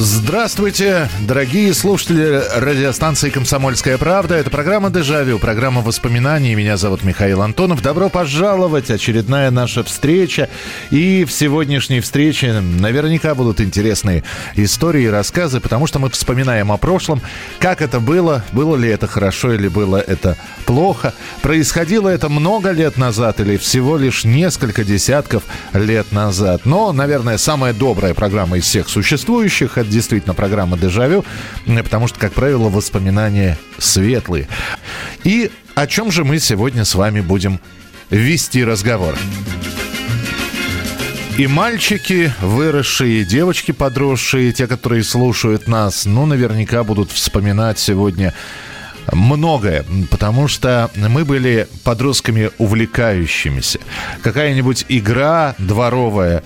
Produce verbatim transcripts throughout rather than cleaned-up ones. Здравствуйте, дорогие слушатели радиостанции «Комсомольская правда». Это программа «Дежавю», программа воспоминаний. Меня зовут Михаил Антонов. Добро пожаловать. Очередная наша встреча. И в сегодняшней встрече наверняка будут интересные истории и рассказы, потому что мы вспоминаем о прошлом. Как это было, было ли это хорошо или было это плохо. Происходило это много лет назад или всего лишь несколько десятков лет назад. Но, наверное, самая добрая программа из всех существующих – действительно программа «Дежавю», потому что, как правило, воспоминания светлые. И о чем же мы сегодня с вами будем вести разговор? И мальчики выросшие, и девочки подросшие, те, которые слушают нас, ну, наверняка будут вспоминать сегодня многое, потому что мы были подростками увлекающимися. Какая-нибудь игра дворовая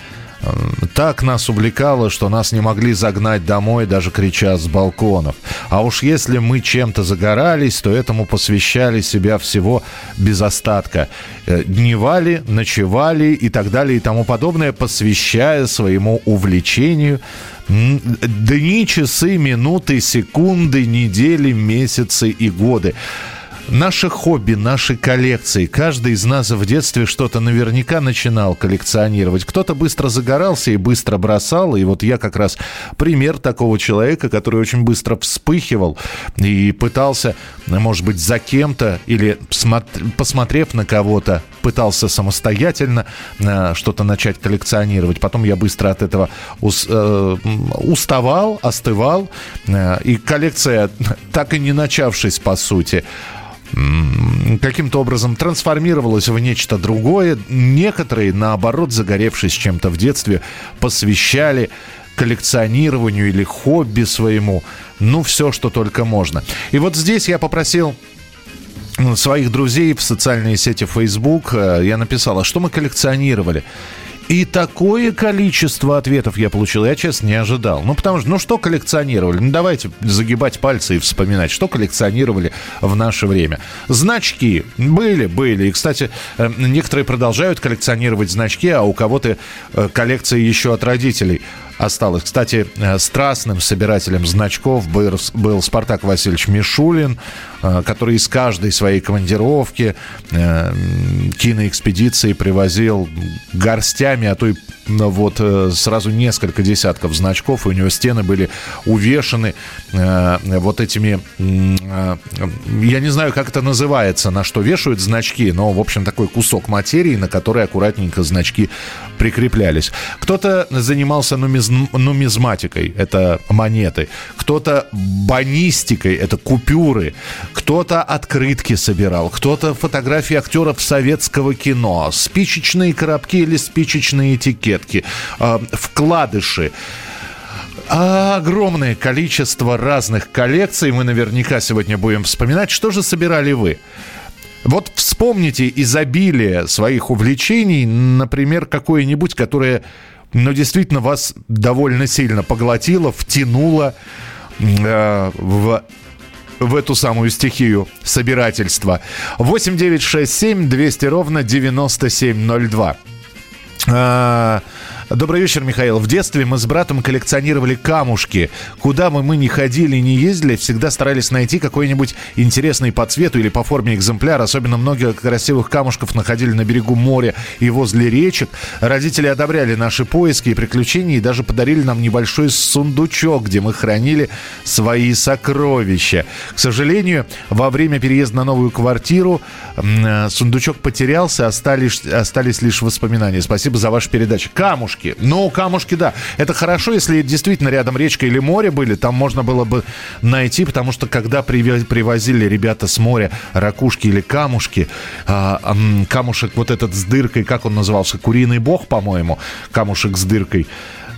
так нас увлекало, что нас не могли загнать домой, даже крича с балконов. А уж если мы чем-то загорались, то этому посвящали себя всего без остатка. Дневали, ночевали и так далее и тому подобное, посвящая своему увлечению дни, часы, минуты, секунды, недели, месяцы и годы. Наши хобби, наши коллекции. Каждый из нас в детстве что-то наверняка начинал коллекционировать. Кто-то быстро загорался и быстро бросал. И вот я как раз пример такого человека, который очень быстро вспыхивал и пытался, может быть, за кем-то или посмотрев на кого-то, пытался самостоятельно что-то начать коллекционировать. Потом я быстро от этого уставал, остывал. И коллекция, так и не начавшись, по сути, каким-то образом трансформировалось в нечто другое. Некоторые, наоборот, загоревшись чем-то в детстве, посвящали коллекционированию или хобби своему, ну, все, что только можно. И вот здесь я попросил своих друзей в социальные сети Facebook, я написал, а что мы коллекционировали? И такое количество ответов я получил, я, честно, не ожидал. Ну, потому что, ну, что коллекционировали? Ну, давайте загибать пальцы и вспоминать, что коллекционировали в наше время. Значки были, были. И, кстати, некоторые продолжают коллекционировать значки, а у кого-то коллекция еще от родителей осталась. Кстати, страстным собирателем значков был, был Спартак Васильевич Мишулин, который из каждой своей командировки, киноэкспедиции привозил горстями, а то и вот сразу несколько десятков значков, и у него стены были увешаны вот этими, я не знаю, как это называется, на что вешают значки, но, в общем, такой кусок материи, на который аккуратненько значки прикреплялись. Кто-то занимался нумизм, нумизматикой, это монеты, кто-то банистикой, это купюры, кто-то открытки собирал, кто-то фотографии актеров советского кино, спичечные коробки или спичечные этикетки, э, вкладыши. Огромное количество разных коллекций. Мы наверняка сегодня будем вспоминать, что же собирали вы. Вот вспомните изобилие своих увлечений, например, какое-нибудь, которое, ну, действительно вас довольно сильно поглотило, втянуло э, в... в эту самую стихию собирательства. восемь девятьсот шестьдесят семь двести ровно девяносто семь ноль два. А, добрый вечер, Михаил. В детстве мы с братом коллекционировали камушки. Куда бы мы ни ходили, ни ездили, всегда старались найти какой-нибудь интересный по цвету или по форме экземпляр. Особенно много красивых камушков находили на берегу моря и возле речек. Родители одобряли наши поиски и приключения и даже подарили нам небольшой сундучок, где мы хранили свои сокровища. К сожалению, во время переезда на новую квартиру сундучок потерялся, остались, остались лишь воспоминания. Спасибо за вашу передачу. Камушки. Ну, камушки, да. Это хорошо, если действительно рядом речка или море были, там можно было бы найти, потому что когда привозили ребята с моря ракушки или камушки, камушек вот этот с дыркой, как он назывался, куриный бог, по-моему, камушек с дыркой,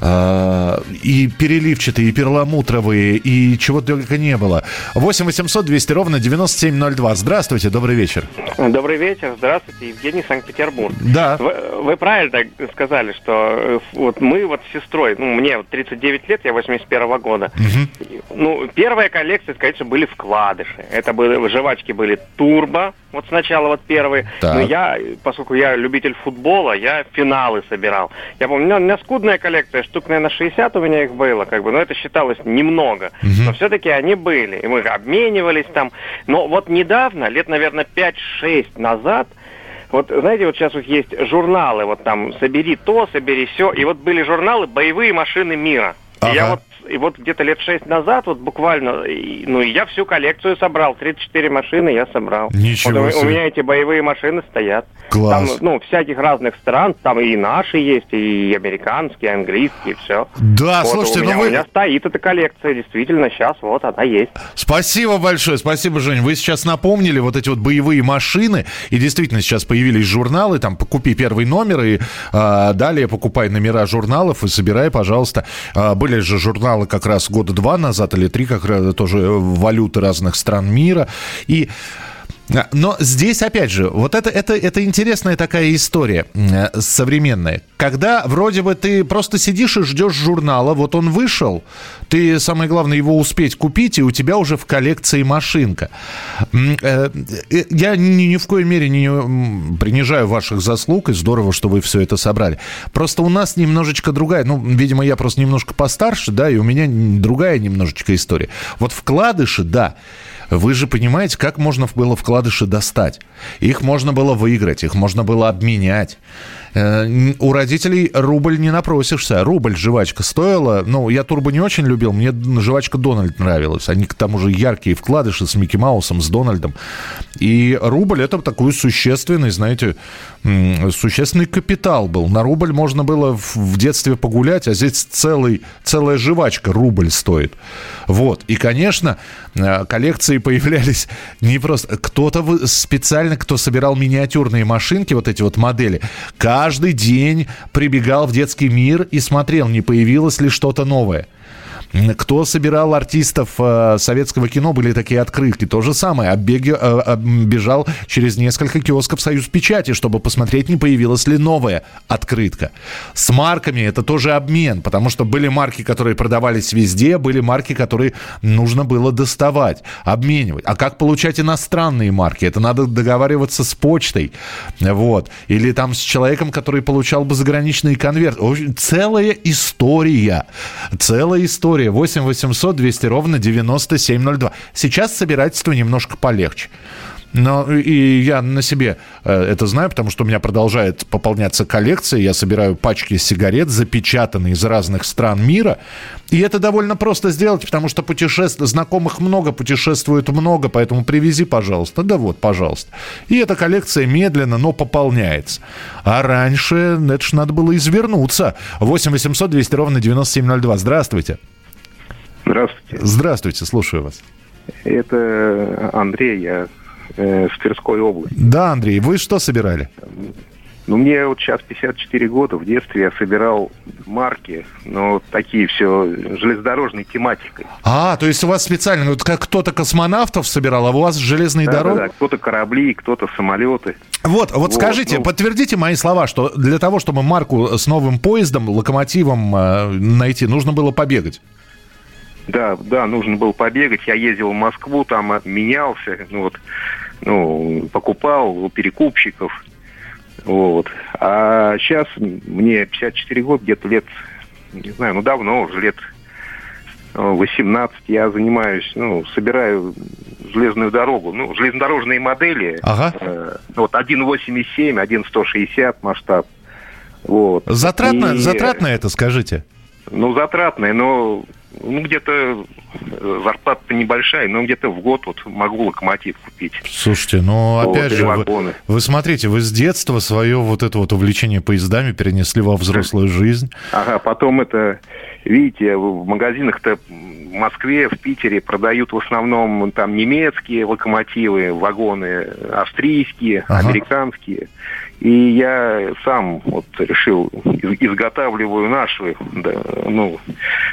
И переливчатые, и перламутровые, и чего только не было. восемь восемьсот двести ровно девяносто семь ноль два. Здравствуйте, добрый вечер. Добрый вечер, здравствуйте, Евгений, Санкт-Петербург. Да. Вы, вы правильно сказали, что вот мы вот с сестрой, ну, мне вот тридцать девять лет, я восемьдесят первого года. Угу. Ну, первая коллекция, конечно, были вкладыши. Это были, жвачки были Турбо, вот сначала вот первые. Так. Но я, поскольку я любитель футбола, я финалы собирал. Я помню, у меня скудная коллекция, штук, наверное, шестьдесят у меня их было, как бы, но это считалось немного. Угу. Но все-таки они были, и мы обменивались там. Но вот недавно, лет, наверное, пять-шесть назад, вот, знаете, вот сейчас вот есть журналы, вот там «Собери то, собери все», и вот были журналы «Боевые машины мира». Ага. И я вот, и вот где-то лет шесть назад, вот буквально, и, ну, и я всю коллекцию собрал, тридцать четыре машины я собрал. Ничего вот, себе. У меня эти боевые машины стоят. Класс. Там, ну, всяких разных стран, там и наши есть, и американские, и английские, все. Да, вот, слушайте, у меня, ну вы... У меня стоит эта коллекция, действительно, сейчас вот она есть. Спасибо большое, спасибо, Жень. Вы сейчас напомнили вот эти вот боевые машины, и действительно сейчас появились журналы, там, купи первый номер, и а, далее покупай номера журналов и собирай, пожалуйста. А, были же журналы как раз года два назад или три, как раз тоже валюты разных стран мира. И... Но здесь, опять же, вот это, это, это интересная такая история современная. Когда вроде бы ты просто сидишь и ждешь журнала, вот он вышел, ты, самое главное, его успеть купить, и у тебя уже в коллекции машинка. Я ни, ни в коей мере не принижаю ваших заслуг, и здорово, что вы все это собрали. Просто у нас немножечко другая, ну, видимо, я просто немножко постарше, да, и у меня другая немножечко история. Вот вкладыши, да. Вы же понимаете, как можно было вкладыши достать. Их можно было выиграть, их можно было обменять. У родителей рубль не напросишься. Рубль жвачка стоила. Ну, я Турбо не очень любил, мне жвачка Дональд нравилась. Они к тому же яркие вкладыши с Микки Маусом, с Дональдом. И рубль — это такой существенный, знаете, существенный капитал был. На рубль можно было в детстве погулять, а здесь целый, целая жвачка рубль стоит. Вот. И, конечно, коллекции появлялись не просто... Кто-то специально, кто собирал миниатюрные машинки, вот эти вот модели, каждый день прибегал в детский мир и смотрел, не появилось ли что-то новое. Кто собирал артистов э, советского кино, были такие открытки. То же самое, оббеги, э, оббежал через несколько киосков «Союз Печати», чтобы посмотреть, не появилась ли новая открытка. С марками это тоже обмен, потому что были марки, которые продавались везде, были марки, которые нужно было доставать, обменивать. А как получать иностранные марки? Это надо договариваться с почтой. Вот. Или там с человеком, который получал бы заграничные конверты. В общем, целая история. Целая история. восемь восемьсот двести ровно девяносто семь ноль два. Сейчас собирательство немножко полегче. Но и я на себе это знаю, потому что у меня продолжает пополняться коллекция. Я собираю пачки сигарет, запечатанные из разных стран мира. И это довольно просто сделать, потому что путешеств... знакомых много, путешествует много, поэтому привези, пожалуйста. Да вот, пожалуйста. И эта коллекция медленно, но пополняется. А раньше это ж надо было извернуться. восемь восемьсот двести ровно девяносто семь ноль два. Здравствуйте. Здравствуйте. Здравствуйте, слушаю вас. Это Андрей, я... в Тверской области. Да, Андрей, вы что собирали? Ну, мне вот сейчас пятьдесят четыре года. В детстве я собирал марки, но такие все железнодорожной тематикой. А, то есть у вас специально, вот как кто-то космонавтов собирал, а у вас железные да, дороги? Да, да, кто-то корабли, кто-то самолеты. Вот, вот, вот скажите, ну... подтвердите мои слова, что для того, чтобы марку с новым поездом, локомотивом найти, нужно было побегать. Да, да, нужно было побегать. Я ездил в Москву, там обменялся, ну, вот, ну, покупал у перекупщиков. Вот. А сейчас мне пятьдесят четыре года, где-то лет, не знаю, ну давно, уже лет восемнадцать я занимаюсь, ну, собираю железную дорогу, ну, железнодорожные модели. Ага. Э, вот один восемьдесят семь, один сто шестьдесят масштаб. Вот. Затратно, И... затратно это, скажите? Ну, затратное, но... Ну, где-то зарплата-то небольшая, но где-то в год вот могу локомотив купить. Слушайте, ну, опять вот, же, вы, вы смотрите, вы с детства свое вот это вот увлечение поездами перенесли во взрослую жизнь. Ага, потом это Видите, в магазинах-то в Москве, в Питере продают в основном там немецкие локомотивы, вагоны австрийские, ага. американские. И я сам вот решил, изготавливаю наши, да, ну,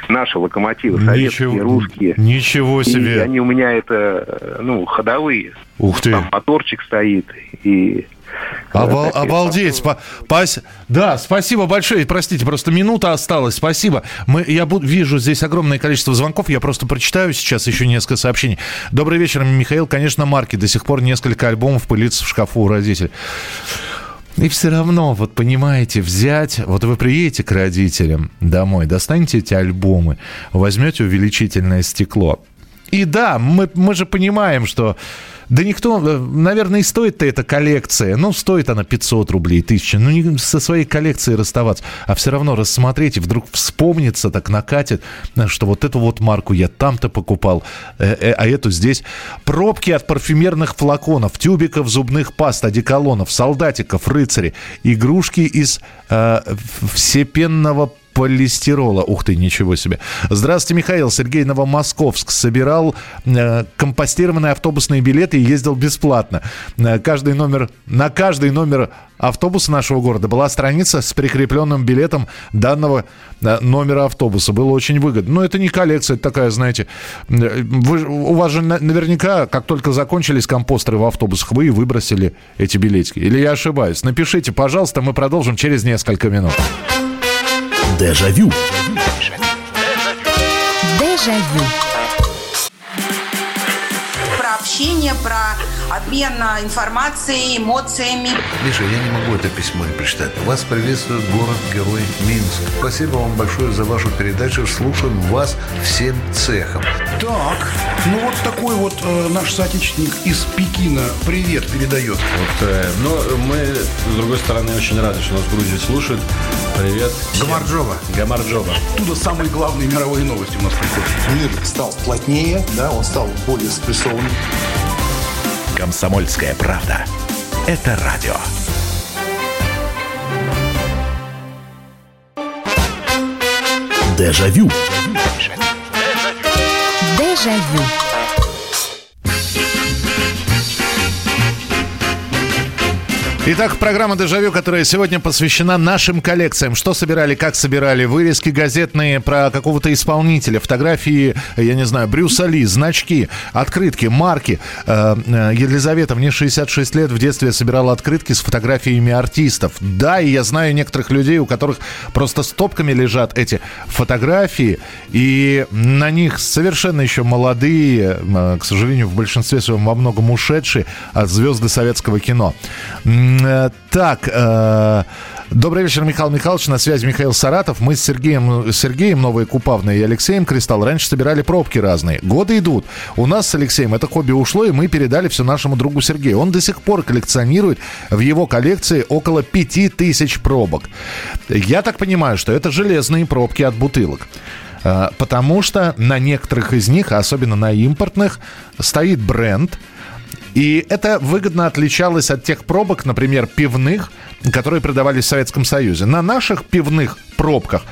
наши локомотивы, советские, ничего, русские. Ничего себе! И они у меня это, ну, ходовые. Ух ты! Там моторчик стоит, и... Обал, обалдеть. Спа, пас, да, спасибо большое. Простите, просто минута осталась. Спасибо. Мы, я буду, вижу здесь огромное количество звонков. Я просто прочитаю сейчас еще несколько сообщений. Добрый вечер, Михаил. Конечно, марки. До сих пор несколько альбомов пылится в шкафу у родителей. И все равно, вот понимаете, взять... Вот вы приедете к родителям домой, достанете эти альбомы, возьмете увеличительное стекло. И да, мы, мы же понимаем, что... Да никто... Наверное, и стоит-то эта коллекция. Ну, стоит она пятьсот рублей, тысяча. Ну, не со своей коллекцией расставаться. А все равно рассмотреть, и вдруг вспомнится, так накатит, что вот эту вот марку я там-то покупал, а эту здесь. Пробки от парфюмерных флаконов, тюбиков зубных паст, одеколонов, солдатиков, рыцарей, игрушки из э, всепенного полистирола. Ух ты, ничего себе. Здравствуйте, Михаил. Сергей, Новомосковск. Собирал э, компостированные автобусные билеты и ездил бесплатно. Э, каждый номер, на каждый номер автобуса нашего города была страница с прикрепленным билетом данного э, номера автобуса. Было очень выгодно. Но это не коллекция, это такая, знаете... Вы, у вас же на, наверняка, как только закончились компостеры в автобусах, вы и выбросили эти билетики. Или я ошибаюсь? Напишите, пожалуйста, мы продолжим через несколько минут. Дежавю. Дежавю. Про общение, про обмен информацией, эмоциями. Миша, я не могу это письмо не прочитать. Вас приветствует город-герой Минск. Спасибо вам большое за вашу передачу. Слушаем вас всем цехом. Так, ну вот такой вот э, наш соотечественник из Пекина привет передает. Вот, э, но мы, с другой стороны, очень рады, что нас в Грузии слушают. Привет. Гамарджоба. Гамарджоба. Оттуда самые главные мировые новости у нас приходят. Мир стал плотнее, да, он стал более спрессованным. Комсомольская правда. Это радио. Дежавю. Дежавю. Итак, программа «Дежавю», которая сегодня посвящена нашим коллекциям. Что собирали, как собирали, вырезки газетные про какого-то исполнителя, фотографии, я не знаю, Брюса Ли, значки, открытки, марки. Елизавета, мне шестьдесят шесть лет, в детстве я собирала открытки с фотографиями артистов. Да, и я знаю некоторых людей, у которых просто стопками лежат эти фотографии, и на них совершенно еще молодые, к сожалению, в большинстве своем во многом ушедшие от звезды советского кино. Так, э, добрый вечер, Михаил Михайлович, на связи Михаил Саратов. Мы с Сергеем, Сергеем Новой Купавной и Алексеем Кристалл раньше собирали пробки разные. Годы идут. У нас с Алексеем это хобби ушло, и мы передали все нашему другу Сергею. Он до сих пор коллекционирует, в его коллекции около пяти тысяч пробок. Я так понимаю, что это железные пробки от бутылок. Э, потому что на некоторых из них, особенно на импортных, стоит бренд. И это выгодно отличалось от тех пробок, например, пивных, которые продавались в Советском Союзе. На наших пивных пробках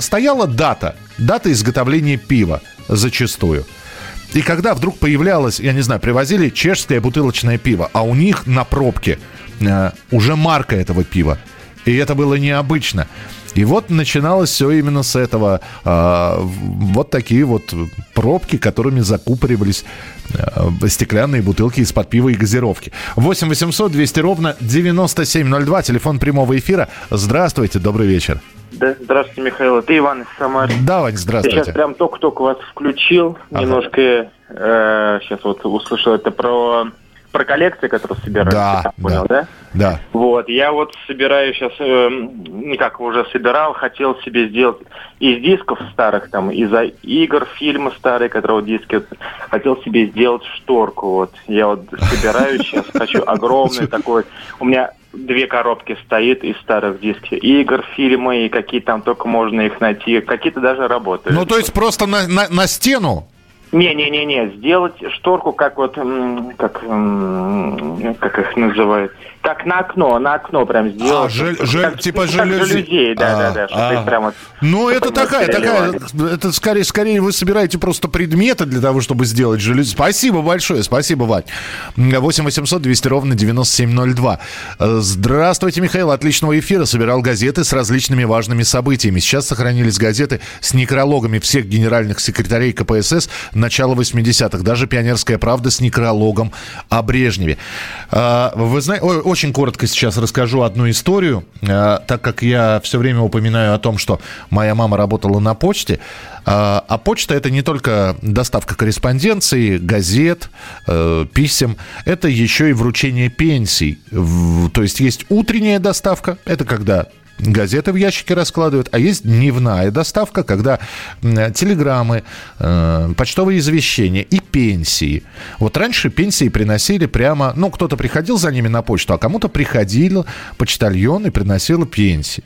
стояла дата, дата изготовления пива зачастую. И когда вдруг появлялось, я не знаю, привозили чешское бутылочное пиво, а у них на пробке э, уже марка этого пива. И это было необычно. И вот начиналось все именно с этого. Э, вот такие вот пробки, которыми закупоривались э, стеклянные бутылки из-под пива и газировки. восемь восемьсот двести ровно девяносто семь ноль два. Телефон прямого эфира. Здравствуйте, добрый вечер. Да, здравствуйте, Михаил. Это Иван из Самары. Да, Вань, здравствуйте. Я сейчас прям только-только вас включил. Ага. Немножко э, сейчас вот услышал это про... Про коллекции, которые собираю, да, так понял, да, да? Да. Вот, я вот собираю сейчас, э, никак уже собирал, хотел себе сделать из дисков старых, там, из игр, фильмы старые, которые вот диски, хотел себе сделать шторку, вот. Я вот собираю сейчас, хочу огромный такой, у меня... Две коробки стоит из старых дисков. Игр, фильмы, и какие там только можно их найти. Какие-то даже работают. Ну, то есть просто на, на, на стену? Не-не-не-не, сделать шторку, как вот, как, как их называют, как на окно, на окно прям сделать. А, жел- жел- как, типа жалюзи. Да-да-да, чтобы их прям вот... Ну, это такая, такая, это скорее, скорее вы собираете просто предметы для того, чтобы сделать жалюзи. Спасибо большое, спасибо, Вань. восемь восемьсот двести ровно девяносто семь ноль два. Здравствуйте, Михаил, отличного эфира. Собирал газеты с различными важными событиями. Сейчас сохранились газеты с некрологами всех генеральных секретарей ка пэ эс эс начала восьмидесятых. Даже «Пионерская правда» с некрологом о Брежневе. Вы знаете, очень коротко сейчас расскажу одну историю, так как я все время упоминаю о том, что моя мама работала на почте. А почта — это не только доставка корреспонденции, газет, писем, это еще и вручение пенсий. То есть есть утренняя доставка, это когда газеты в ящике раскладывают, а есть дневная доставка, когда телеграммы, почтовые извещения и пенсии. Вот раньше пенсии приносили прямо, ну, кто-то приходил за ними на почту, а кому-то приходил почтальон и приносил пенсии.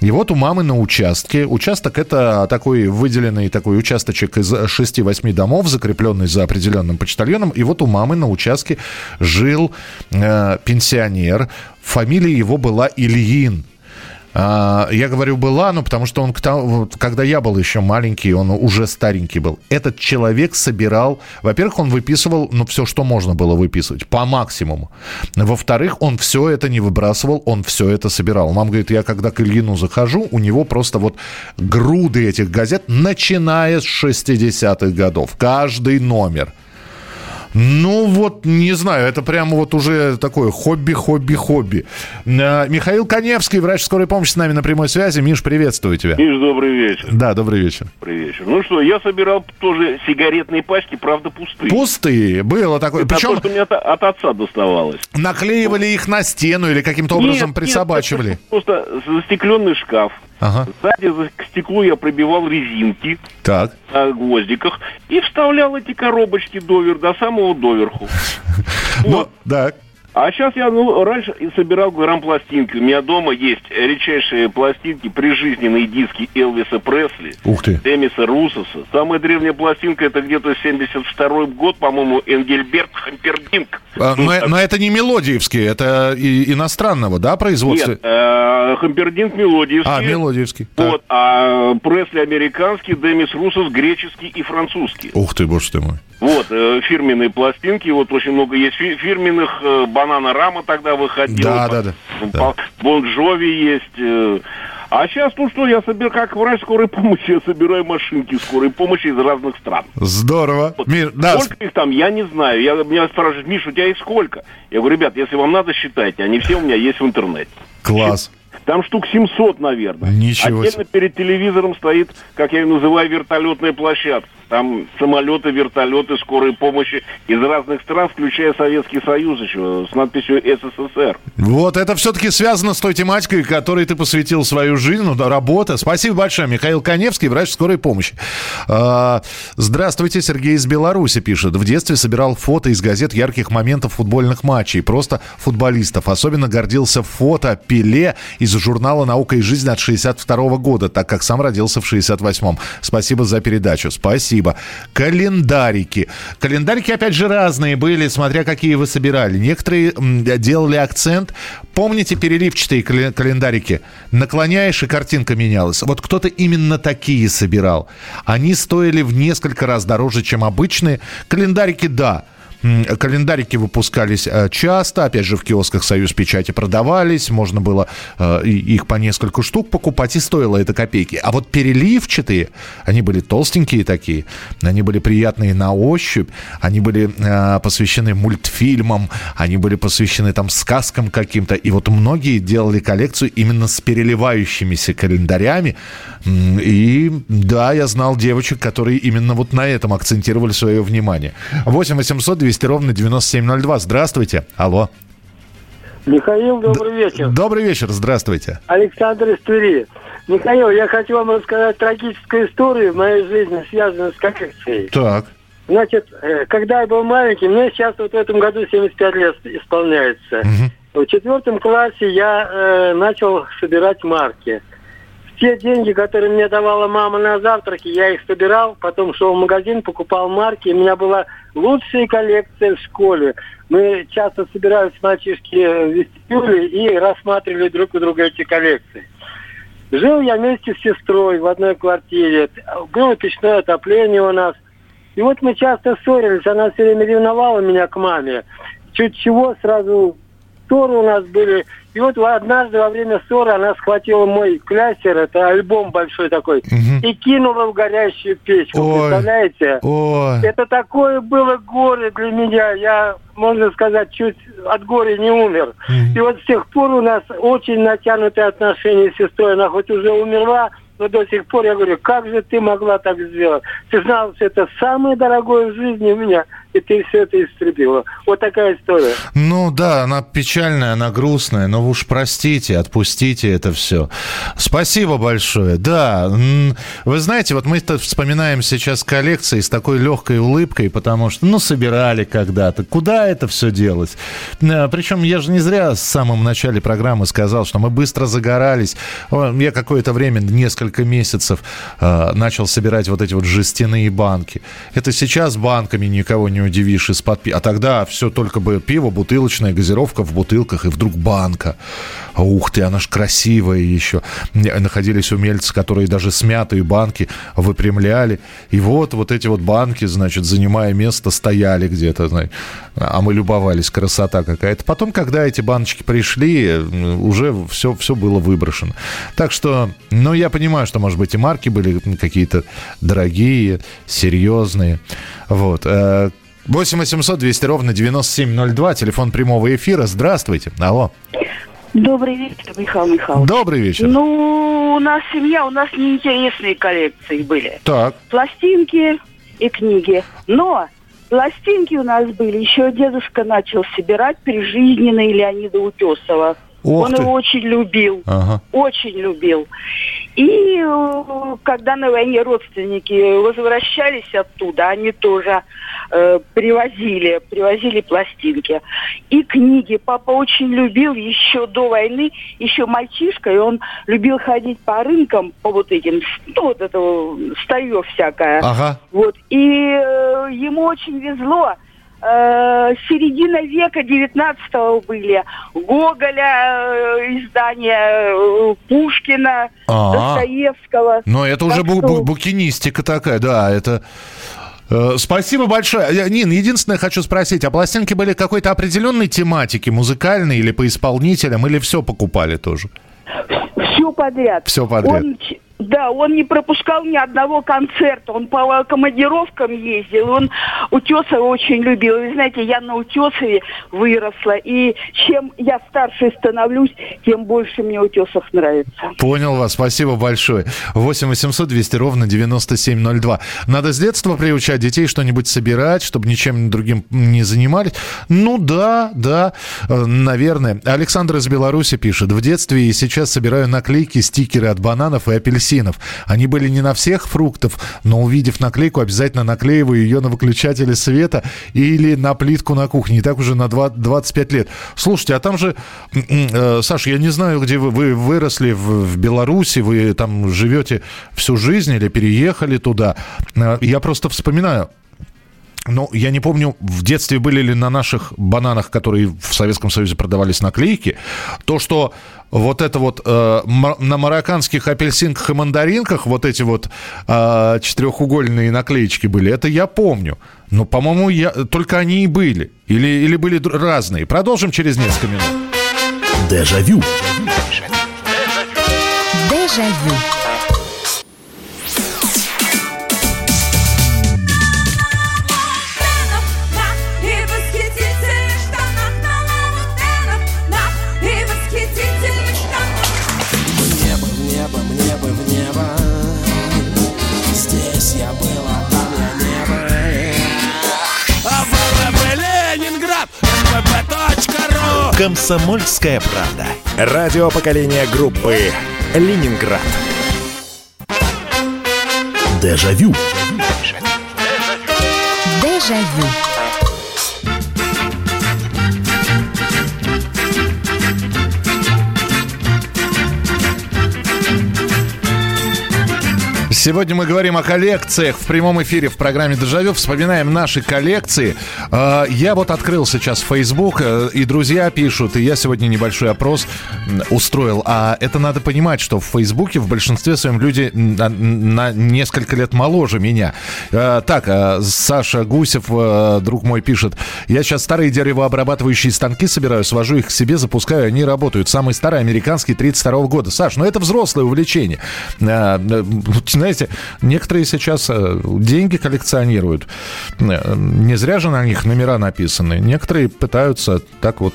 И вот у мамы на участке, участок — это такой выделенный такой участочек из шести-восьми домов, закрепленный за определенным почтальоном, и вот у мамы на участке жил э, пенсионер, фамилия его была Ильин. Я говорю «была», ну, потому что он, когда я был еще маленький, он уже старенький был. Этот человек собирал... Во-первых, он выписывал, ну, все, что можно было выписывать, по максимуму. Во-вторых, он все это не выбрасывал, он все это собирал. Мама говорит, я когда к Ильину захожу, у него просто вот груды этих газет, начиная с шестидесятых годов. Каждый номер. Ну, вот, не знаю, это прямо вот уже такое хобби-хобби-хобби. Михаил Коневский, врач скорой помощи, с нами на прямой связи. Миш, приветствую тебя. Миш, добрый вечер. Да, добрый вечер. Добрый вечер. Ну что, я собирал тоже сигаретные пачки, правда, пустые. Пустые, было такое. Это причем... то, что мне от, от отца доставалось. Наклеивали их на стену или каким-то образом нет, присобачивали? Нет, просто застекленный шкаф. Ага. Сзади к стеклу я пробивал резинки так. на гвоздиках и вставлял эти коробочки довер, до самого доверху. Вот. Ну, так. А сейчас я ну, раньше собирал грампластинки. У меня дома есть редчайшие пластинки, прижизненные диски Элвиса Пресли, Демиса Руссоса. Самая древняя пластинка — это где-то семьдесят второй год, по-моему, Энгельберт Хампердинк. А, ну, но, так... но это не мелодиевские, это и, иностранного, да, производства? Нет, э, Хампердинк мелодиевский. А, мелодиевский. Вот, так. А Пресли американский, Демис Руссос греческий и французский. Ух ты, боже ты мой. Вот, э, фирменные пластинки, вот очень много есть фирменных, э, «Банана Рама» тогда выходила, да, да, да. «Бон Джови» есть... Э, а сейчас, ну что, я собираю, как врач скорой помощи, я собираю машинки скорой помощи из разных стран. Здорово. Вот. Мир, да. Сколько их там, я не знаю. Я, меня спрашивают, Миш, у тебя их сколько? Я говорю, ребят, если вам надо, считайте, они все у меня есть в интернете. Класс. Там штук семьсот, наверное. Ничего себе. Отдельно перед телевизором стоит, как я ее называю, вертолетная площадка. Там самолеты, вертолеты, скорые помощи из разных стран, включая Советский Союз еще, с надписью эс эс эс эр. Вот, это все-таки связано с той тематикой, которой ты посвятил свою жизнь, ну, да, работа. Спасибо большое, Михаил Коневский, врач скорой помощи. А, здравствуйте, Сергей из Беларуси пишет. В детстве собирал фото из газет ярких моментов футбольных матчей, просто футболистов. Особенно гордился фото Пеле из журнала «Наука и жизнь» от шестьдесят второго года, так как сам родился в шестьдесят восьмом. Спасибо за передачу. Спасибо. Календарики. Календарики, опять же, разные были, смотря какие вы собирали. Некоторые делали акцент. Помните переливчатые календарики? Наклоняешь, и картинка менялась. Вот кто-то именно такие собирал. Они стоили в несколько раз дороже, чем обычные. Календарики, да. Календарики выпускались часто, опять же, в киосках «Союз Печати» продавались, можно было их по нескольку штук покупать, и стоило это копейки. А вот переливчатые, они были толстенькие такие, они были приятные на ощупь, они были посвящены мультфильмам, они были посвящены там сказкам каким-то, и вот многие делали коллекцию именно с переливающимися календарями, и да, я знал девочек, которые именно вот на этом акцентировали свое внимание. восемь восемьсот двести ровно девяносто семь ноль два. Здравствуйте. Алло. Михаил, добрый Д- вечер. Добрый вечер. Здравствуйте. Александр из Твери. Михаил, я хочу вам рассказать трагическую историю в моей жизни, связанную с коллекцией. Так. Значит, когда я был маленький, мне сейчас вот в этом году семьдесят пять лет исполняется. Угу. В четвертом классе я э, начал собирать марки. В Все деньги, которые мне давала мама на завтраки, я их собирал, потом шел в магазин, покупал марки. У меня была лучшая коллекция в школе. Мы часто собирались мальчишки в вестибюле и рассматривали друг у друга эти коллекции. Жил я вместе с сестрой в одной квартире. Было печное отопление у нас. И вот мы часто ссорились. Она все время ревновала меня к маме. Чуть чего, сразу ссоры у нас были. И вот однажды во время ссоры она схватила мой клясер, это альбом большой такой, угу. и кинула в горящую печь. Вы представляете? Ой. Это такое было горе для меня. Я, можно сказать, чуть от горя не умер. Угу. И вот с тех пор у нас очень натянутые отношения с сестрой. Она хоть уже умерла, но до сих пор я говорю, как же ты могла так сделать? Ты знала, что это самое дорогое в жизни у меня, и ты все это истребила. Вот такая история. Ну да, она печальная, она грустная, но уж простите, отпустите это все. Спасибо большое. Да, вы знаете, вот мы-то вспоминаем сейчас коллекции с такой легкой улыбкой, потому что, ну, собирали когда-то. Куда это все делось? Причем я же не зря в самом начале программы сказал, что мы быстро загорались. Я какое-то время, несколько месяцев э, начал собирать вот эти вот жестяные банки. Это сейчас банками никого не удивишь из-под пива. А тогда все только бы пиво, бутылочная газировка в бутылках, и вдруг банка. Ух ты, она ж красивая еще. Находились умельцы, которые даже смятые банки выпрямляли. И вот, вот эти вот банки, значит, занимая место, стояли где-то. Знаете, а мы любовались, красота какая-то. Потом, когда эти баночки пришли, уже все, все было выброшено. Так что, ну, я понимаю, понимаю, что, может быть, и марки были какие-то дорогие, серьезные. Вот. восемь восемьсот двести ровно девяносто семь ноль два, телефон прямого эфира. Здравствуйте. Алло. Добрый вечер, Михаил Михайлович. Добрый вечер. Ну, у нас семья, у нас неинтересные коллекции были. Так. Пластинки и книги. Но пластинки у нас были. Еще дедушка начал собирать прижизненные Леонида Утесова. Ох Он ты. его очень любил, ага. очень любил. И когда на войне родственники возвращались оттуда, они тоже э, привозили, привозили пластинки. И книги. Папа очень любил еще до войны, еще мальчишка, и он любил ходить по рынкам, по вот этим, ну, вот этого старье всякое. Ага. Вот. И э, ему очень везло. Середина века девятнадцатого были Гоголя, издания Пушкина, А-а-а. Достоевского. Но это так уже бу- бу- букинистика такая, да, это... Спасибо большое. Нин, единственное, хочу спросить, а пластинки были какой-то определенной тематики, музыкальной или по исполнителям, или все покупали тоже? Все подряд. Все подряд. Он... Да, он не пропускал ни одного концерта, он по командировкам ездил, он Утесова очень любил. Вы знаете, я на Утесове выросла, и чем я старше становлюсь, тем больше мне Утесов нравится. Понял вас, спасибо большое. восемь восемьсот двести ровно девяносто семь ноль два. Надо с детства приучать детей что-нибудь собирать, чтобы ничем другим не занимались? Ну да, да, наверное. Александр из Беларуси пишет. В детстве и сейчас собираю наклейки, стикеры от бананов и апельсинов. Они были не на всех фруктов, но, увидев наклейку, обязательно наклеиваю ее на выключатели света или на плитку на кухне. И так уже на двадцать пять лет. Слушайте, а там же... Саша, я не знаю, где вы, вы выросли, в Беларуси, вы там живете всю жизнь или переехали туда. Я просто вспоминаю. Ну, я не помню, в детстве были ли на наших бананах, которые в Советском Союзе продавались, наклейки. То, что вот это вот э, на марокканских апельсинках и мандаринках вот эти вот э, четырехугольные наклеечки были, это я помню. Но, по-моему, я... только они и были. Или, или были разные. Продолжим через несколько минут. Дежавю. Дежавю. Комсомольская правда. Радио поколения группы Ленинград. Дежавю. Дежавю. Сегодня мы говорим о коллекциях в прямом эфире в программе «Дежавю». Вспоминаем наши коллекции. Я вот открыл сейчас Facebook, и друзья пишут, и я сегодня небольшой опрос устроил. А это надо понимать, что в Фейсбуке в большинстве своем люди на, на несколько лет моложе меня. Так, Саша Гусев, друг мой, пишет. Я сейчас старые деревообрабатывающие станки собираю, свожу их к себе, запускаю, они работают. Самый старый американский тридцать второго года. Саш, ну это взрослое увлечение. Знаете, некоторые сейчас деньги коллекционируют. Не зря же на них номера написаны. Некоторые пытаются так вот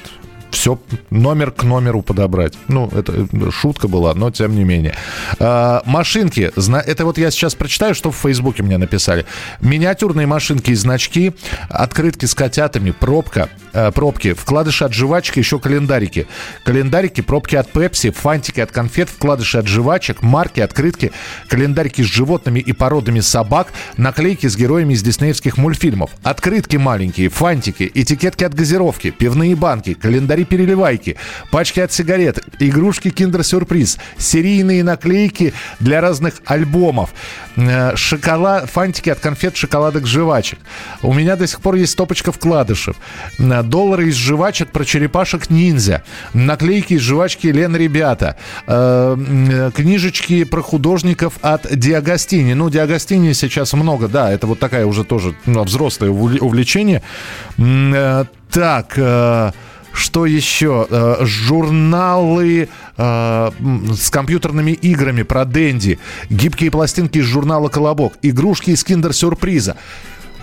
все номер к номеру подобрать. Ну, это шутка была, но тем не менее. А, машинки. Это вот я сейчас прочитаю, что в Фейсбуке мне написали. Миниатюрные машинки и значки, открытки с котятами, пробка, а, пробки, вкладыши от жвачек, еще календарики. Календарики, пробки от пепси, фантики от конфет, вкладыши от жвачек, марки, открытки, календарики с животными и породами собак, наклейки с героями из диснеевских мультфильмов, открытки маленькие, фантики, этикетки от газировки, пивные банки, календари переливайки, пачки от сигарет, игрушки «Киндер-сюрприз», серийные наклейки для разных альбомов, шоколад, фантики от конфет, шоколадок, жвачек. У меня до сих пор есть стопочка вкладышев. Доллары из жвачек про черепашек-ниндзя, наклейки из жвачки «Лен, ребята», книжечки про художников от Диагостини. Ну, Диагостини сейчас много, да, это вот такая уже тоже ну, взрослое увлечение. Так... Что еще? Журналы э, с компьютерными играми про Дэнди. Гибкие пластинки из журнала «Колобок». Игрушки из «Киндер-сюрприза».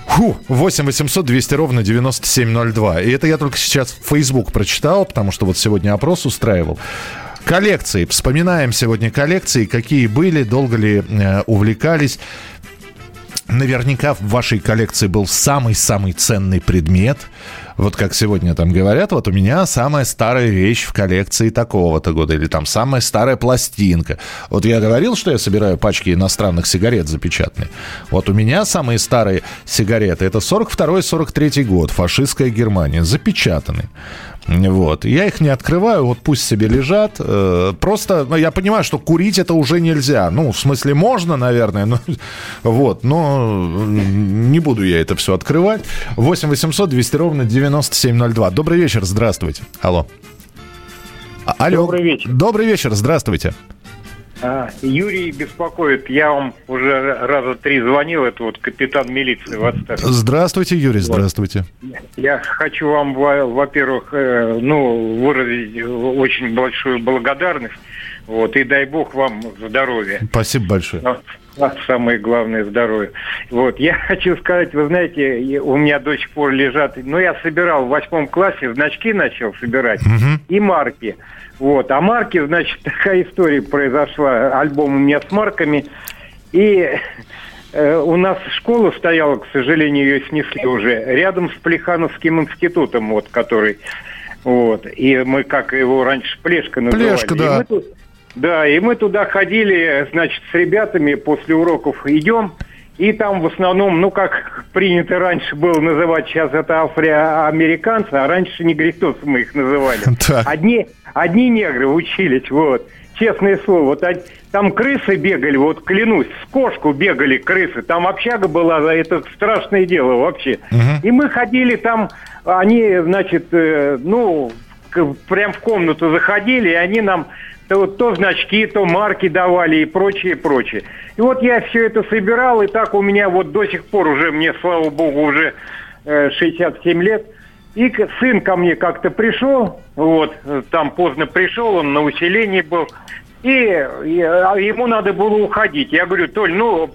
Фу, восемь восемьсот двести ровно девяносто семь ноль два. И это я только сейчас в Facebook прочитал, потому что вот сегодня опрос устраивал. Коллекции. Вспоминаем сегодня коллекции. Какие были, долго ли э, увлекались. Наверняка в вашей коллекции был самый-самый ценный предмет. Вот как сегодня там говорят, вот у меня самая старая вещь в коллекции такого-то года. Или там самая старая пластинка. Вот я говорил, что я собираю пачки иностранных сигарет запечатанные. Вот у меня самые старые сигареты. Это сорок второй сорок третий год. Фашистская Германия. Запечатаны. Вот. Я их не открываю. Вот пусть себе лежат. Просто ну, я понимаю, что курить это уже нельзя. Ну, в смысле, можно, наверное. Но, вот. Но не буду я это все открывать. восемь восемьсот двести ровно девяносто семь ноль два. Добрый вечер, здравствуйте. Алло. Алло. Добрый вечер. Добрый вечер, здравствуйте. А, Юрий беспокоит. Я вам уже раза три звонил. Это вот капитан милиции в отставке. Здравствуйте, Юрий, здравствуйте. Вот. Я хочу вам, во-первых, ну, выразить очень большую благодарность. Вот, и дай бог вам здоровья. Спасибо большое. Самое главное здоровье. Вот, я хочу сказать, вы знаете, у меня до сих пор лежат, ну, я собирал в восьмом классе, значки начал собирать, угу. И марки. Вот, а марки, значит, такая история произошла, альбом у меня с марками, и э, у нас школа стояла, к сожалению, ее снесли уже, рядом с Плехановским институтом, вот, который, вот, и мы, как его раньше, Плешка называли. Плешка, да. Да, и мы туда ходили, значит, с ребятами после уроков идем, и там в основном, ну, как принято раньше было называть, сейчас это афроамериканцы, а раньше негритосы мы их называли. Одни, одни негры учились, вот, честное слово, вот там крысы бегали, вот, клянусь, в кошку бегали крысы, там общага была, это страшное дело вообще. И мы ходили там, они, значит, ну, прям в комнату заходили, и они нам... То, то значки, то марки давали и прочее, прочее. И вот я все это собирал, и так у меня вот до сих пор уже, мне, слава богу, уже э, шестьдесят семь лет. И сын ко мне как-то пришел, вот, там поздно пришел, он на усилении был, и, и а ему надо было уходить. Я говорю, Толь, ну,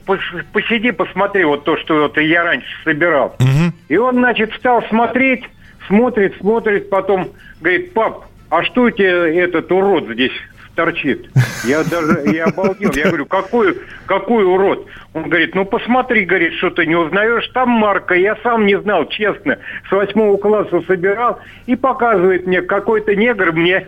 посиди, посмотри вот то, что вот я раньше собирал. Угу. И он, значит, стал смотреть, смотрит, смотрит, потом говорит, пап, а что у тебя этот урод здесь торчит. Я даже, я обалдел. Я говорю, какой, какой урод? Он говорит, ну посмотри, говорит, что ты не узнаешь. Там марка, я сам не знал, честно. С восьмого класса собирал. И показывает мне, какой-то негр мне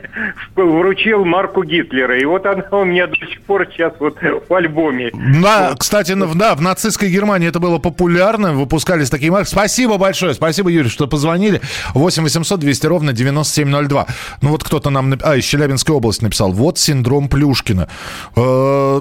вручил марку Гитлера. И вот она у меня до сих пор сейчас вот в альбоме. Да, вот. Кстати, да, в нацистской Германии это было популярно. Выпускались такие марки. Спасибо большое. Спасибо, Юрий, что позвонили. восемь восемьсот двести ровно девяносто семь ноль два. Ну вот кто-то нам... А, из Челябинской области написал. Вот вот синдром Плюшкина.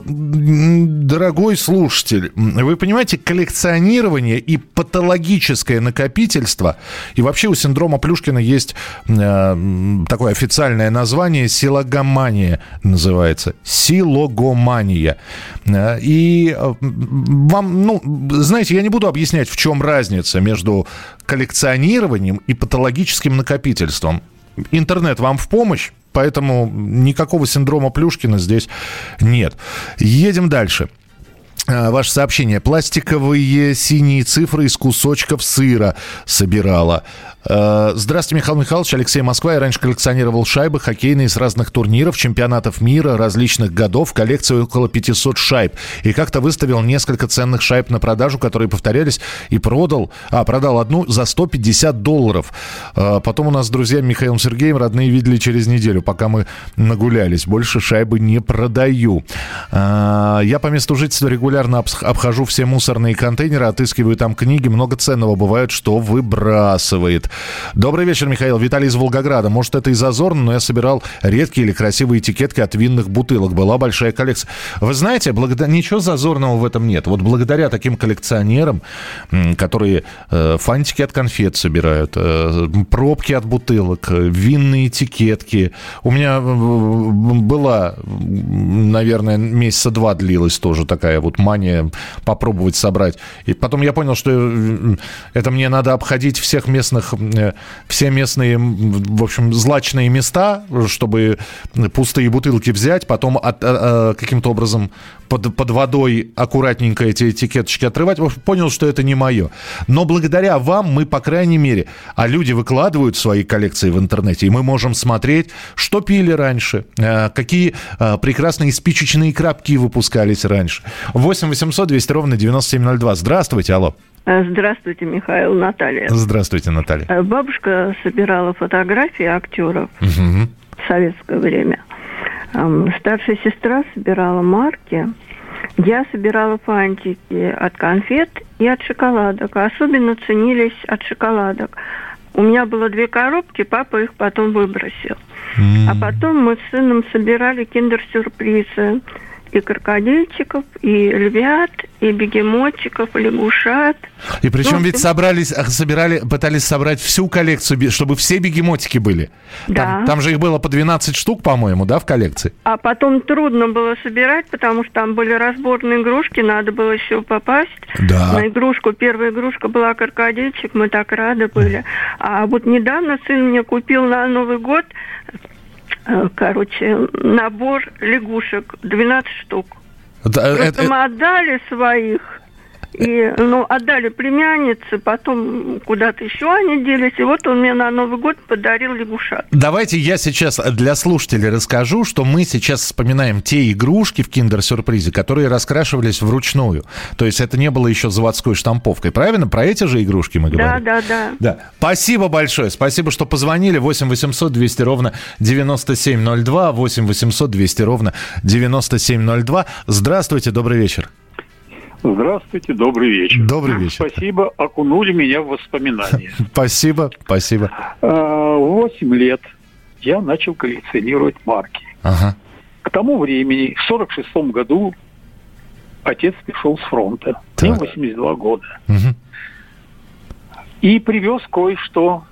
Дорогой слушатель, вы понимаете, коллекционирование и патологическое накопительство, и вообще у синдрома Плюшкина есть такое официальное название, силогомания называется. Силогомания. И вам, ну, знаете, я не буду объяснять, в чем разница между коллекционированием и патологическим накопительством. Интернет вам в помощь, поэтому никакого синдрома Плюшкина здесь нет. Едем дальше. Ваше сообщение. Пластиковые синие цифры из кусочков сыра собирала. Здравствуйте, Михаил Михайлович. Алексей, Москва. Я раньше коллекционировал шайбы хоккейные с разных турниров, чемпионатов мира, различных годов. В коллекции около пятьсот шайб. И как-то выставил несколько ценных шайб на продажу, которые повторялись, и продал. А, продал одну за сто пятьдесят долларов. Потом у нас с друзьями Михаилом Сергеем родные видели через неделю, пока мы нагулялись. Больше шайбы не продаю. Я по месту жительства регулярно обхожу все мусорные контейнеры, отыскиваю там книги, много ценного бывает, что выбрасывает. Добрый вечер, Михаил. Виталий из Волгограда. Может, это и зазорно, но я собирал редкие или красивые этикетки от винных бутылок. Была большая коллекция. Вы знаете, благодар... ничего зазорного в этом нет. Вот благодаря таким коллекционерам, которые фантики от конфет собирают, пробки от бутылок, винные этикетки. У меня была, наверное, месяца два длилась тоже такая вот мания попробовать собрать. И потом я понял, что это мне надо обходить всех местных, все местные, в общем, злачные места, чтобы пустые бутылки взять, потом от, а, каким-то образом под, под водой аккуратненько эти этикеточки отрывать. В общем, понял, что это не мое. Но благодаря вам мы, по крайней мере, а люди выкладывают свои коллекции в интернете, и мы можем смотреть, что пили раньше, какие прекрасные спичечные коробки выпускались раньше. восемь восемьсот двести ровно девяносто семь ноль два. Здравствуйте, алло. Здравствуйте, Михаил, Наталья. Здравствуйте, Наталья. Бабушка собирала фотографии актеров угу. в советское время. Старшая сестра собирала марки. Я собирала фантики от конфет и от шоколадок. Особенно ценились от шоколадок. У меня было две коробки, папа их потом выбросил. Mm. А потом мы с сыном собирали киндер-сюрпризы. И крокодильчиков, и львят, и бегемотчиков, и лягушат. И причем ну, ведь собрались, собирали, пытались собрать всю коллекцию, чтобы все бегемотики были. Да. Там, там же их было по двенадцать штук, по-моему, да, в коллекции? А потом трудно было собирать, потому что там были разборные игрушки, надо было еще попасть да. на игрушку. Первая игрушка была крокодильчик, мы так рады были. А вот недавно сын мне купил на Новый год... Короче, набор лягушек, двенадцать штук. Да, Просто это... мы отдали своих, и, ну, отдали племяннице, потом куда-то еще они делись, и вот он мне на Новый год подарил лягушат. Давайте я сейчас для слушателей расскажу, что мы сейчас вспоминаем те игрушки в киндер-сюрпризе, которые раскрашивались вручную. То есть это не было еще заводской штамповкой, правильно? Про эти же игрушки мы говорим? Да, да, да. да. Спасибо большое, спасибо, что позвонили. восемь восемьсот двести ровно девяносто семь ноль два, восемь восемьсот двести ровно девяносто семь ноль два. Здравствуйте, добрый вечер. Здравствуйте, добрый вечер. Добрый вечер. Спасибо, окунули меня в воспоминания. Спасибо, спасибо. Восемь лет я начал коллекционировать марки. Ага. К тому времени, в сорок шестом году, отец пришел с фронта. Так. Мне восемьдесят два года. Угу. И привез кое-что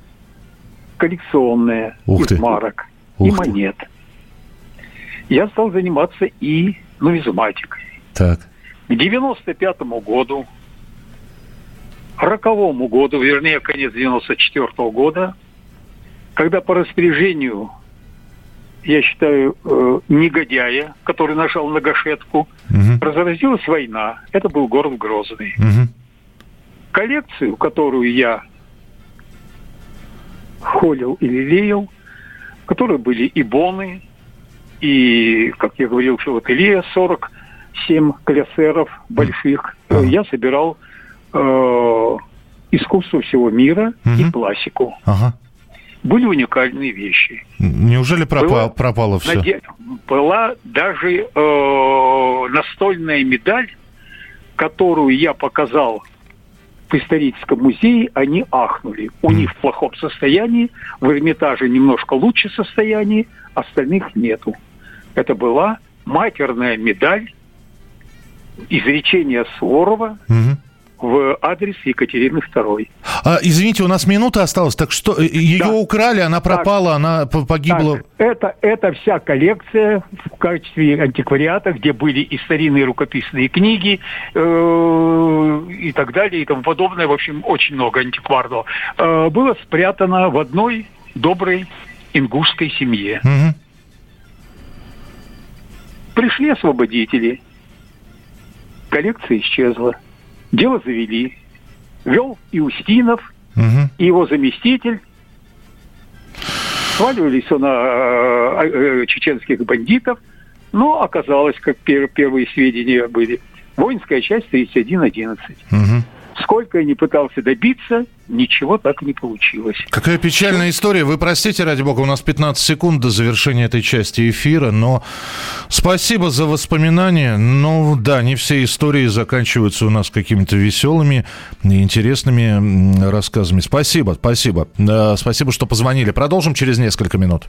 коллекционное Ух из ты. марок Ух и ты. монет. Я стал заниматься и нумизматикой. Так. К девяносто пятому году, роковому году, вернее, конец девяносто четвёртого года, когда по распоряжению, я считаю, э, негодяя, который нажал на гашетку, угу. разразилась война. Это был город Грозный. Угу. Коллекцию, которую я холил и лелеял, в которой были и боны, и, как я говорил, филателия сорок, семь кляссеров больших. Uh-huh. Я собирал э, искусство всего мира uh-huh. и классику. Uh-huh. Были уникальные вещи. Неужели пропа- была, пропало все? Наде- была даже э, настольная медаль, которую я показал в историческом музее. Они ахнули. У uh-huh. них в плохом состоянии, в Эрмитаже немножко лучше состояние, остальных нету. это была матерная медаль изречения Суворова угу. в адрес Екатерины второй. А, извините, у нас минута осталась. Так что, ее да. украли, она пропала, так, она погибла? Так, это, это вся коллекция в качестве антиквариата, где были и старинные рукописные книги, э- и так далее, и тому подобное. В общем, очень много антикварного. Э- было спрятано в одной доброй ингушской семье. Угу. Пришли освободители. Коллекция исчезла. Дело завели. Вел и Устинов, угу. и его заместитель. Сваливались на чеченских бандитов. Но оказалось, как первые сведения были, воинская часть тридцать один одиннадцать. Угу. Сколько я не пытался добиться, ничего так не получилось. Какая печальная история. Вы простите, ради бога, у нас пятнадцать секунд до завершения этой части эфира, но спасибо за воспоминания. Ну да, не все истории заканчиваются у нас какими-то веселыми и интересными рассказами. Спасибо, спасибо. Спасибо, что позвонили. Продолжим через несколько минут.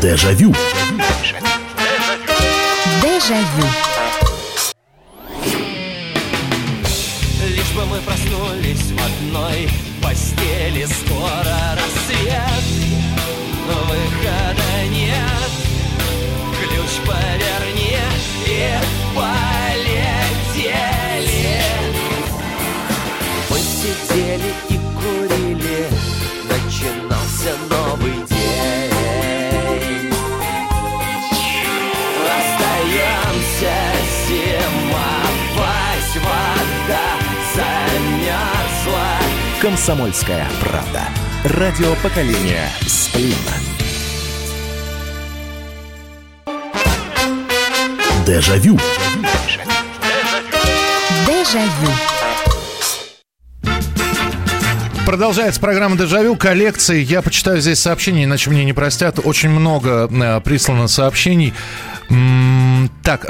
Дежавю. Дежавю. Мы проснулись в одной постели, скоро рассвет, но выхода нет. Ключ поверни и полетели. Мы сидели и курили, начинался новый день. Остаемся зимовать, вода замерзла. Комсомольская правда. Радио поколения Сплин. Дежавю. Дежавю. Продолжается программа «Дежавю». Коллекции. Я почитаю здесь сообщения, иначе мне не простят. Очень много прислано сообщений. Так,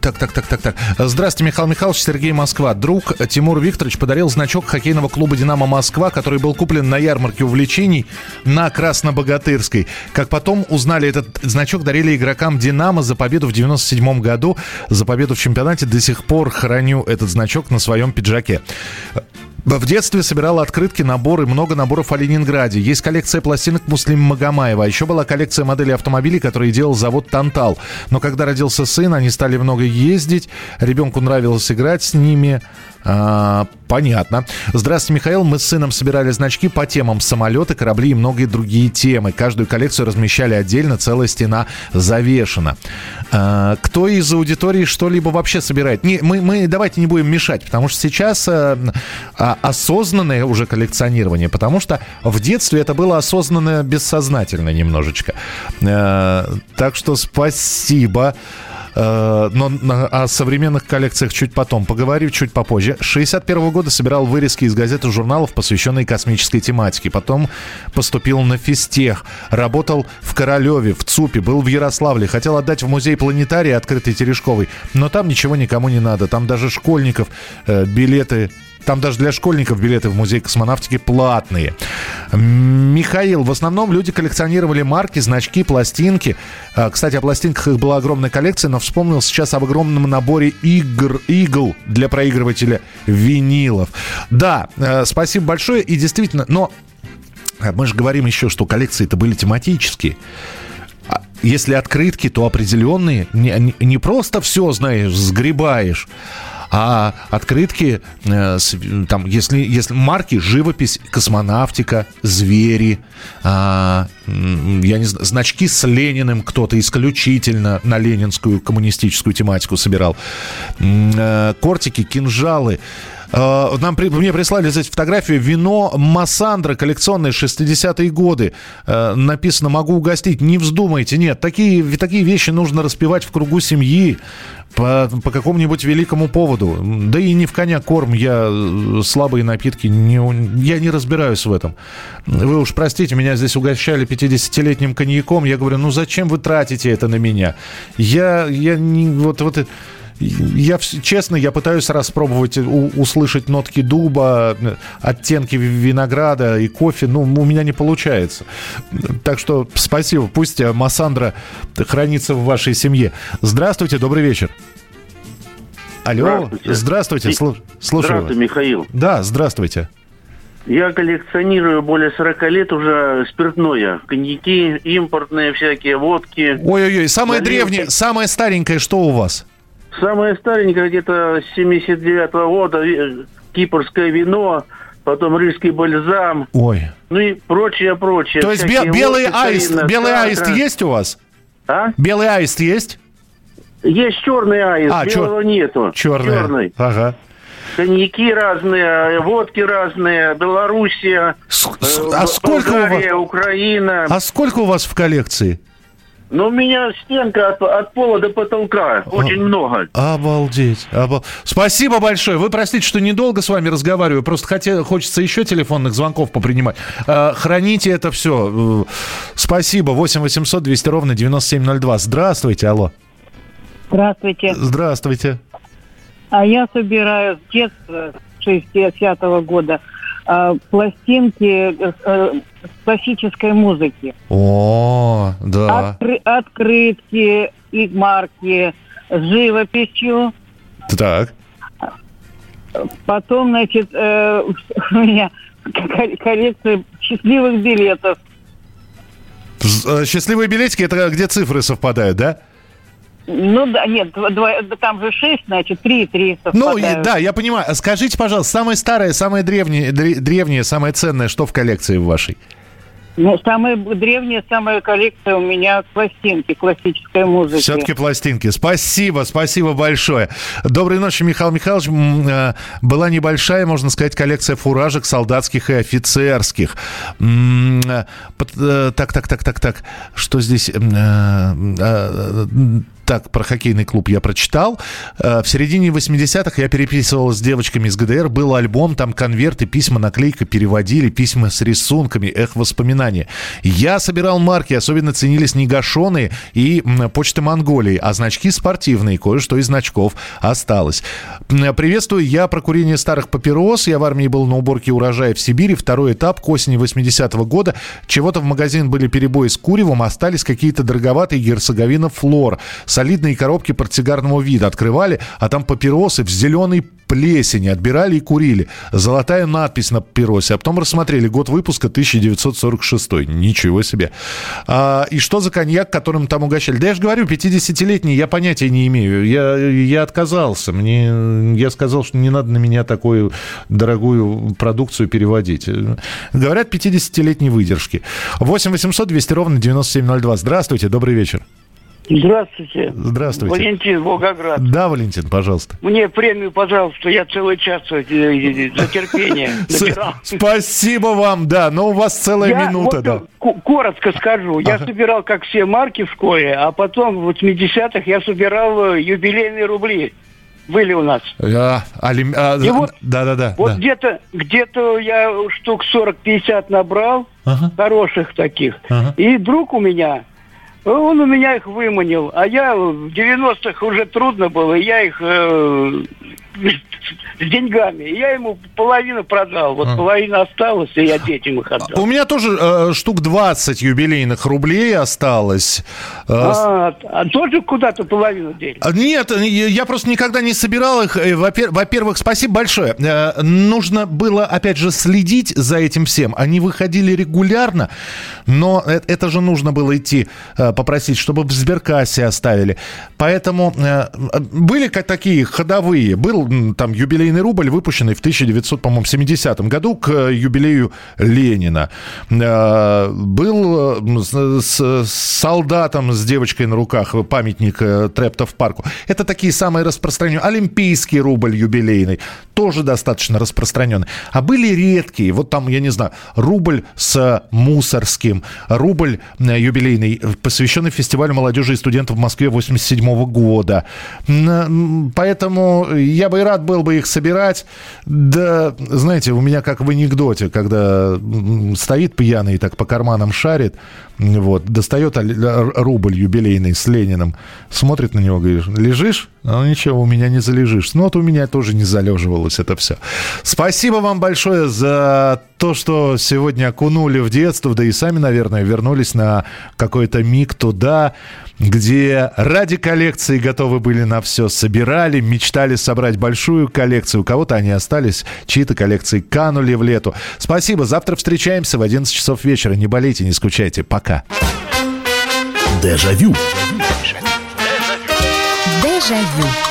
так, так, так, так, так. Здравствуйте, Михаил Михайлович, Сергей, Москва. Друг Тимур Викторович подарил значок хоккейного клуба «Динамо Москва», который был куплен на ярмарке увлечений на Краснобогатырской. Как потом узнали, этот значок дарили игрокам «Динамо» за победу в девяносто седьмом году, за победу в чемпионате. До сих пор храню этот значок на своем пиджаке. В детстве собирала открытки, наборы, много наборов о Ленинграде. Есть коллекция пластинок Муслима Магомаева. Еще была коллекция моделей автомобилей, которые делал завод «Тантал». Но когда родился сын, они стали много ездить. Ребенку нравилось играть с ними. А, понятно. Здравствуйте, Михаил. Мы с сыном собирали значки по темам самолеты, корабли и многие другие темы. Каждую коллекцию размещали отдельно, целая стена завешена. А, кто из аудитории что-либо вообще собирает? Не, мы, мы давайте не будем мешать, потому что сейчас а, а, осознанное уже коллекционирование, потому что в детстве это было осознанно, бессознательно немножечко. А, так что спасибо. Но о современных коллекциях чуть потом. Поговорим чуть попозже. шестьдесят первого года собирал вырезки из газет и журналов, посвященные космической тематике. Потом поступил на физтех. Работал в Королеве, в ЦУПе, был в Ярославле. Хотел отдать в музей планетария, открытый Терешковой. Но там ничего никому не надо. Там даже школьников э, билеты... Там даже для школьников билеты в музей космонавтики платные. Михаил. В основном люди коллекционировали марки, значки, пластинки. Кстати, о пластинках их была огромная коллекция, но вспомнил сейчас об огромном наборе игр, игл для проигрывателя винилов. Да, спасибо большое. И действительно, но мы же говорим еще, что коллекции-то были тематические. Если открытки, то определенные. Не, не просто все, знаешь, сгребаешь. А открытки, там, если, если марки, живопись, космонавтика, звери, а, я не знаю, значки с Лениным кто-то исключительно на ленинскую коммунистическую тематику собирал, а, кортики, кинжалы. Нам, мне прислали здесь фотографию. Вино Массандра, коллекционное, шестидесятые годы. Написано: могу угостить. Не вздумайте, нет. Такие, такие вещи нужно распивать в кругу семьи по, по какому-нибудь великому поводу. Да и не в коня корм. Я слабые напитки. Не, я не разбираюсь в этом. Вы уж простите, меня здесь угощали пятидесятилетним коньяком. Я говорю, ну зачем вы тратите это на меня? Я, я не... Вот, вот, Я, честно, я пытаюсь распробовать, у, услышать нотки дуба, оттенки винограда и кофе. Ну, у меня не получается. Так что спасибо. Пусть Массандра хранится в вашей семье. Здравствуйте, добрый вечер. Алло, здравствуйте. Здравствуйте, слушаю здравствуйте, вас. Михаил. Да, здравствуйте. Я коллекционирую более сорока лет уже спиртное. Коньяки, импортные всякие, водки. Ой-ой-ой, самое наливки. Древнее, самое старенькое что у вас? Самое старенькое где-то с семьдесят девятого года, кипрское вино, потом рижский бальзам. Ой. Ну и прочее-прочее. То есть бе- белый, водки, аист, старина, белый аист есть у вас? А? Белый аист есть? Есть черный аист, а, белого чер... нету. Черный. черный. Ага. Коньяки разные, водки разные, Белоруссия, а Болгария, вас... Украина. А сколько у вас в коллекции? Ну, у меня стенка от, от пола до потолка. Очень а, много. Обалдеть. Обал... Спасибо большое. Вы простите, что недолго с вами разговариваю. Просто хотел, хочется еще телефонных звонков попринимать. Э, храните это все. Спасибо. восемь восемьсот двести ровно девяносто семь ноль два. Здравствуйте. Алло. Здравствуйте. Здравствуйте. А я собираю с детства, с шестидесятого года, пластинки классической музыки. О, да. Откры- открытки, игмарки, живописью. Так. Потом, значит, э, у меня коллекция счастливых билетов. Счастливые билетики, это где цифры совпадают, да? Ну, да, нет, два, там же шесть, значит, три и три совпадают. Ну, да, я понимаю. Скажите, пожалуйста, самое старое, самое древнее, древнее, самое ценное, что в коллекции вашей? Ну, самая древняя, самая коллекция у меня пластинки, классической музыки. Все-таки пластинки. Спасибо, спасибо большое. Доброй ночи, Михаил Михайлович. Была небольшая, можно сказать, коллекция фуражек солдатских и офицерских. Так, так, так, так, так. Что здесь... Так, про хоккейный клуб я прочитал. В середине восьмидесятых я переписывалась с девочками из ГДР. Был альбом, там конверты, письма, наклейка, переводили, письма с рисунками. Эх, воспоминания. Я собирал марки, особенно ценились негашеные и почты Монголии, а значки спортивные, кое-что из значков осталось. Приветствую, я про курение старых папирос. Я в армии был на уборке урожая в Сибири. Второй этап к осени восьмидесятого года. Чего-то в магазин были перебои с куревом, остались какие-то дороговатые Герцеговина Флор. Солидные коробки портсигарного вида открывали, а там папиросы в зеленой плесени отбирали и курили. Золотая надпись на папиросе. А потом рассмотрели год выпуска тысяча девятьсот сорок шестой. Ничего себе. А, и что за коньяк, которым там угощали? Да я же говорю, пятидесятилетний я понятия не имею. Я, я отказался. Мне, я сказал, что не надо на меня такую дорогую продукцию переводить. Говорят, пятидесятилетней выдержки. восемь восемьсот двести ровно девяносто семь ноль два. Здравствуйте, добрый вечер. Здравствуйте. Здравствуйте. Валентин, Волгоград. Да, Валентин, пожалуйста. Мне премию, пожалуйста, я целый час за терпение набирал. Спасибо вам, да, но у вас целая минута, да. Коротко скажу, я собирал, как все, марки в школе, а потом в восьмидесятых я собирал юбилейные рубли. Были у нас. Да, да, да. Вот где-то где-то я штук сорок-пятьдесят набрал, хороших таких, и друг у меня... Он у меня их выманил, а я в девяностых уже трудно было, я их э, с деньгами, я ему половину продал, вот а. половина осталась, и я детям их отдал. У меня тоже э, штук двадцать юбилейных рублей осталось. А, а тоже куда-то половину дели? Нет, я просто никогда не собирал их, во-первых, спасибо большое. Нужно было, опять же, следить за этим всем, они выходили регулярно, но это же нужно было идти... попросить, чтобы в сберкассе оставили. Поэтому э, были такие ходовые. Был там юбилейный рубль, выпущенный в тысяча девятьсот семидесятом году к юбилею Ленина. Э, был с, с солдатом, с девочкой на руках памятник э, Трептов парку. Это такие самые распространенные. Олимпийский рубль юбилейный. Тоже достаточно распространенный. А были редкие. Вот там, я не знаю, рубль с мусорским. Рубль э, юбилейный посвященный фестивалю молодежи и студентов в Москве восемьдесят седьмого года. Поэтому я бы и рад был бы их собирать. Да, знаете, у меня как в анекдоте, когда стоит пьяный и так по карманам шарит, вот, достает рубль юбилейный с Лениным, смотрит на него, говорит, лежишь? Ну, ничего, у меня не залежишь. Ну, вот у меня тоже не залеживалось это все. Спасибо вам большое за то, что сегодня окунули в детство, да и сами, наверное, вернулись на какой-то миг туда, где ради коллекции готовы были на все, собирали, мечтали собрать большую коллекцию. У кого-то они остались, чьи-то коллекции канули в лету. Спасибо, завтра встречаемся в одиннадцать часов вечера. Не болейте, не скучайте. Пока. Дежавю. Дежавю.